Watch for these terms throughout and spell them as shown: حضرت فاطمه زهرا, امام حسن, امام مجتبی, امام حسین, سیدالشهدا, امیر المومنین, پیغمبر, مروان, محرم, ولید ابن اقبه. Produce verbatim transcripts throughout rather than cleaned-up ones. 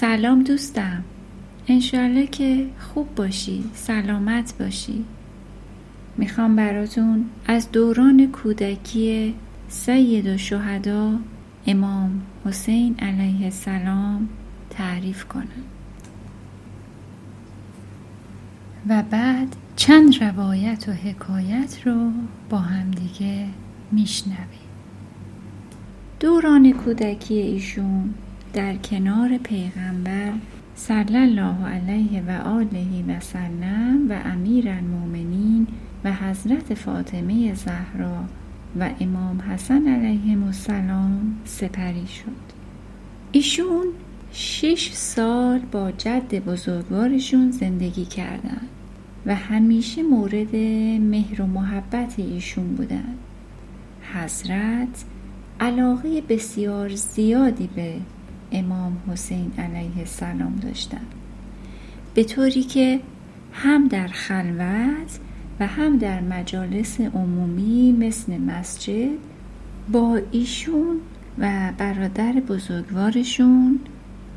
سلام دوستم، انشالله که خوب باشی، سلامت باشی. میخوام براتون از دوران کودکی سیدالشهدا امام حسین علیه السلام تعریف کنم و بعد چند روایت و حکایت رو با همدیگه میشنویم. دوران کودکی ایشون در کنار پیغمبر صلی الله علیه و آله و سلم و امیر المومنین و حضرت فاطمه زهرا و امام حسن علیهم السلام سپری شد. ایشون شش سال با جد بزرگوارشون زندگی کردند و همیشه مورد مهر و محبت ایشون بودند. حضرت علاقه بسیار زیادی به امام حسین علیه السلام داشتند، به طوری که هم در خلوت و هم در مجالس عمومی مثل مسجد با ایشون و برادر بزرگوارشون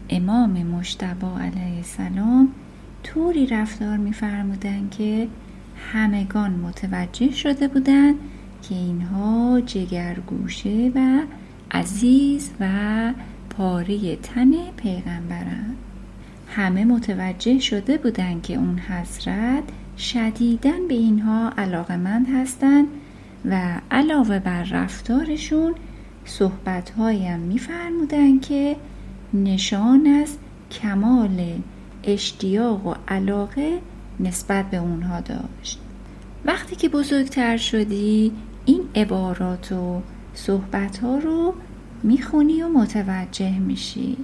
امام مجتبی علیه السلام طوری رفتار می‌فرمودند که همگان متوجه شده بودند که اینها جگرگوشه و عزیز و پاره تن پیغمبرند. همه متوجه شده بودند که اون حضرت شدیداً به اینها علاقمند هستند و علاوه بر رفتارشون صحبت‌هایی هم می‌فرمودند که نشان از کمال اشتیاق و علاقه نسبت به اونها داشت. وقتی که بزرگتر شدی این عبارات و صحبت‌ها رو میخونی و متوجه میشی.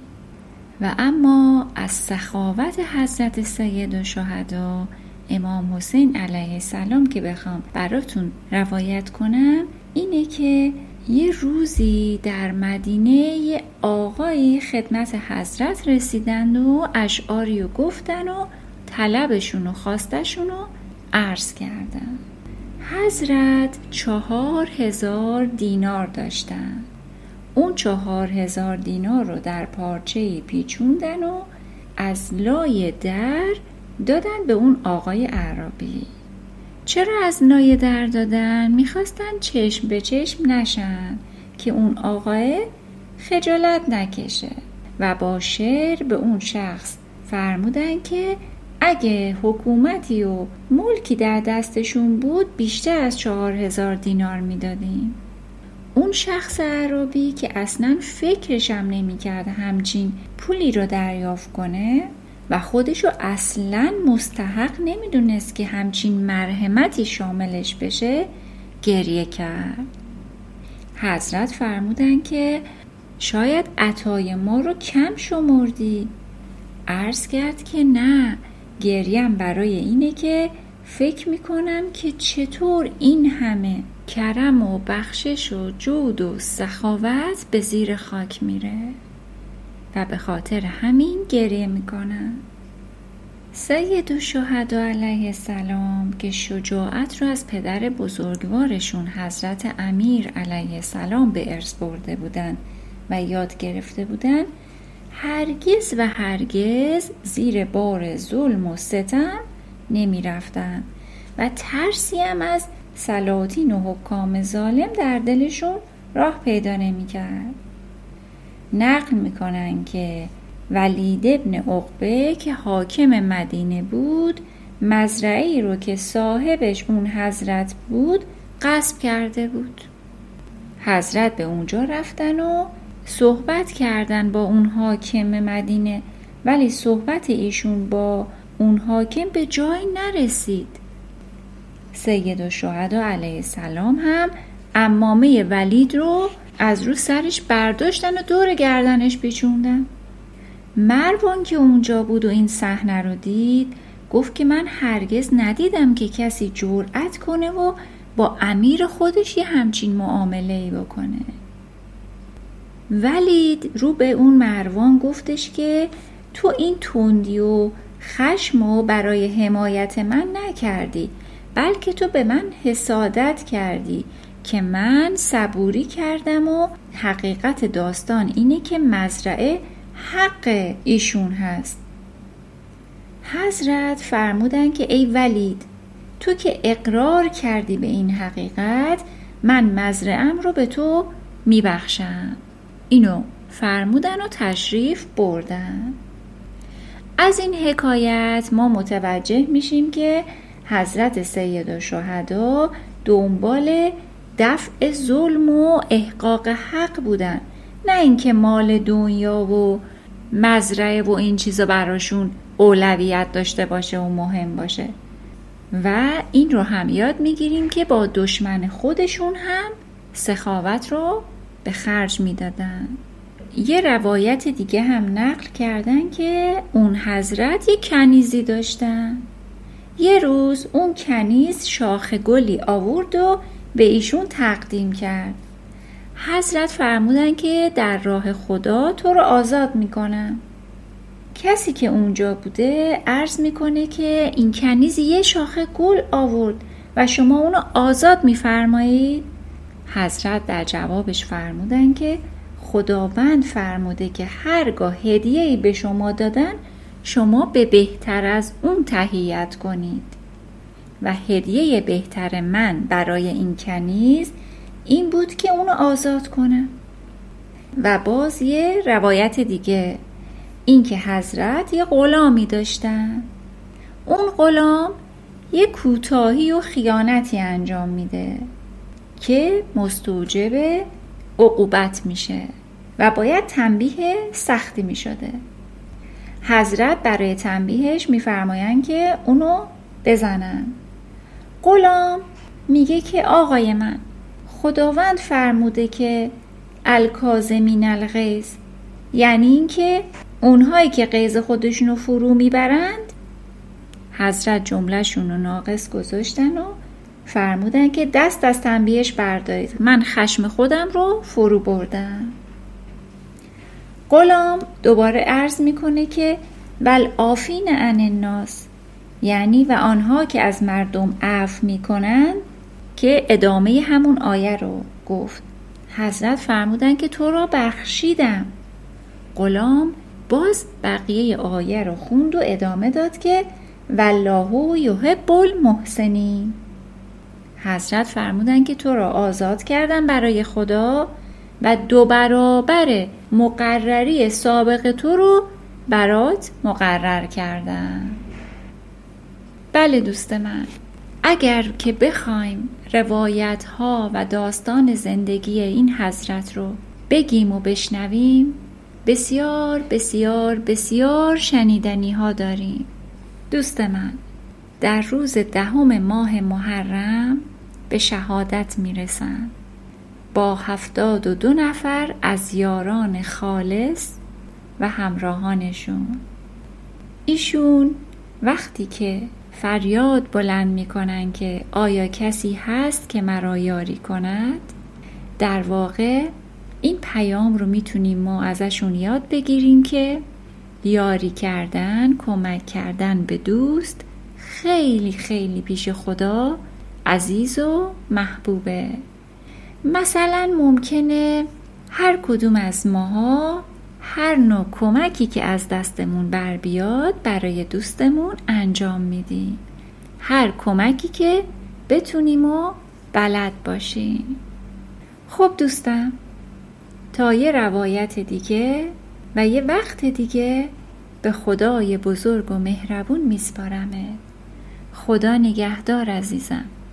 و اما از سخاوت حضرت سیدالشهدا امام حسین علیه السلام که بخوام براتون روایت کنم اینه که یه روزی در مدینه یه آقایی خدمت حضرت رسیدند و اشعاری رو گفتن و طلبشون و خواستشون رو عرض کردن. حضرت چهار هزار دینار داشتن. اون چهار هزار دینار رو در پارچه‌ای پیچوندن و از لای در دادن به اون آقای عربی. چرا از لای در دادن؟ میخواستن چشم به چشم نشن که اون آقای خجالت نکشه و با شعر به اون شخص فرمودن که اگه حکومتی و ملکی در دستشون بود بیشتر از چهار هزار دینار میدادیم. اون شخص عربی که اصلاً فکرش هم نمی‌کرد همچین پولی رو دریافت کنه و خودشو اصلاً مستحق نمی‌دونست که همچین مرحمتی شاملش بشه گریه کرد. حضرت فرمودن که شاید عطای ما رو کم شمردی. عرض کرد که نه، گریم برای اینه که فکر می‌کنم که چطور این همه کرم و بخشش و جود و سخاوت به زیر خاک میره و به خاطر همین گریه میکنن. سیدالشهدا علیه السلام که شجاعت رو از پدر بزرگوارشون حضرت امیر علیه السلام به ارث برده بودن و یاد گرفته بودن، هرگز و هرگز زیر بار ظلم و ستم نمی رفتن و ترسی هم از سلاطین و حکام ظالم در دلشون راه پیدا نمی‌کرد. نقل می‌کنن که ولید ابن اقبه که حاکم مدینه بود مزرعه‌ای رو که صاحبش اون حضرت بود غصب کرده بود. حضرت به اونجا رفتن و صحبت کردن با اون حاکم مدینه، ولی صحبت ایشون با اون حاکم به جایی نرسید. سیدالشهدا علیه السلام هم عمامه ولید رو از رو سرش برداشتن و دور گردنش پیچوندن. مروان که اونجا بود و این صحنه رو دید گفت که من هرگز ندیدم که کسی جرأت کنه و با امیر خودش یه همچین معامله‌ای بکنه. ولید رو به اون مروان گفتش که تو این تندی و خشمو برای حمایت من نکردی، بلکه تو به من حسادت کردی که من صبوری کردم و حقیقت داستان اینه که مزرعه حق ایشون هست. حضرت فرمودن که ای ولید، تو که اقرار کردی به این حقیقت، من مزرعه‌ام رو به تو میبخشم. اینو فرمودن و تشریف بردن. از این حکایت ما متوجه میشیم که حضرت سیدالشهدا دنبال دفع ظلم و احقاق حق بودن، نه اینکه مال دنیا و مزرعه و این چیزا براشون اولویت داشته باشه و مهم باشه. و این رو هم یاد میگیریم که با دشمن خودشون هم سخاوت رو به خرج میدادن. یه روایت دیگه هم نقل کردن که اون حضرت یه کنیزی داشتن. یه روز اون کنیز شاخ گلی آورد و به ایشون تقدیم کرد. حضرت فرمودن که در راه خدا تو رو آزاد میکنم. کسی که اونجا بوده عرض میکنه که این کنیز یه شاخه گل آورد و شما اونو آزاد میفرمایید؟ حضرت در جوابش فرمودن که خداوند فرموده که هرگاه هدیه‌ای به شما دادن شما به بهتر از اون تهیت کنید و هدیه بهتر من برای این کنیز این بود که اونو آزاد کنم. و باز یه روایت دیگه، این که حضرت یه غلامی داشتن، اون غلام یه کوتاهی و خیانتی انجام میده که مستوجب عقوبت میشه و باید تنبیه سختی میشده. حضرت برای تنبیهش میفرمایند که اونو بزنن. غلام میگه که آقای من، خداوند فرموده که الکاظمین الغیظ، یعنی این که اونهایی که غیظ خودشونو فرو میبرند. حضرت جملهشونو ناقص گذاشتن و فرمودن که دست از تنبیهش بردارید، من خشم خودم رو فرو بردم. غلام دوباره عرض میکنه که ول عافین عن الناس، یعنی و آنها که از مردم عفو میکنند، که ادامه همون آیه رو گفت. حضرت فرمودن که تو را بخشیدم. غلام باز بقیه آیه رو خوند و ادامه داد که والله یحب المحسنین. حضرت فرمودن که تو را آزاد کردم برای خدا و دو برابر مقرری سابق تو رو برات مقرر کردم. بله دوست من، اگر که بخوایم روایت ها و داستان زندگی این حضرت رو بگیم و بشنویم، بسیار بسیار بسیار شنیدنی ها داریم. دوست من، در روز دهم ماه محرم به شهادت میرسن با هفتاد و دو نفر از یاران خالص و همراهانشون. ایشون وقتی که فریاد بلند میکنن که آیا کسی هست که مرا یاری کند، در واقع این پیام رو میتونیم ما ازشون یاد بگیریم که یاری کردن، کمک کردن به دوست خیلی خیلی پیش خدا عزیز و محبوبه. مثلا ممکنه هر کدوم از ماها هر نوع کمکی که از دستمون بر بیاد برای دوستمون انجام میدیم، هر کمکی که بتونیم و بلد باشیم. خب دوستم، تا یه روایت دیگه و یه وقت دیگه به خدای بزرگ و مهربون میسپارمت. خدا نگهدار عزیزم.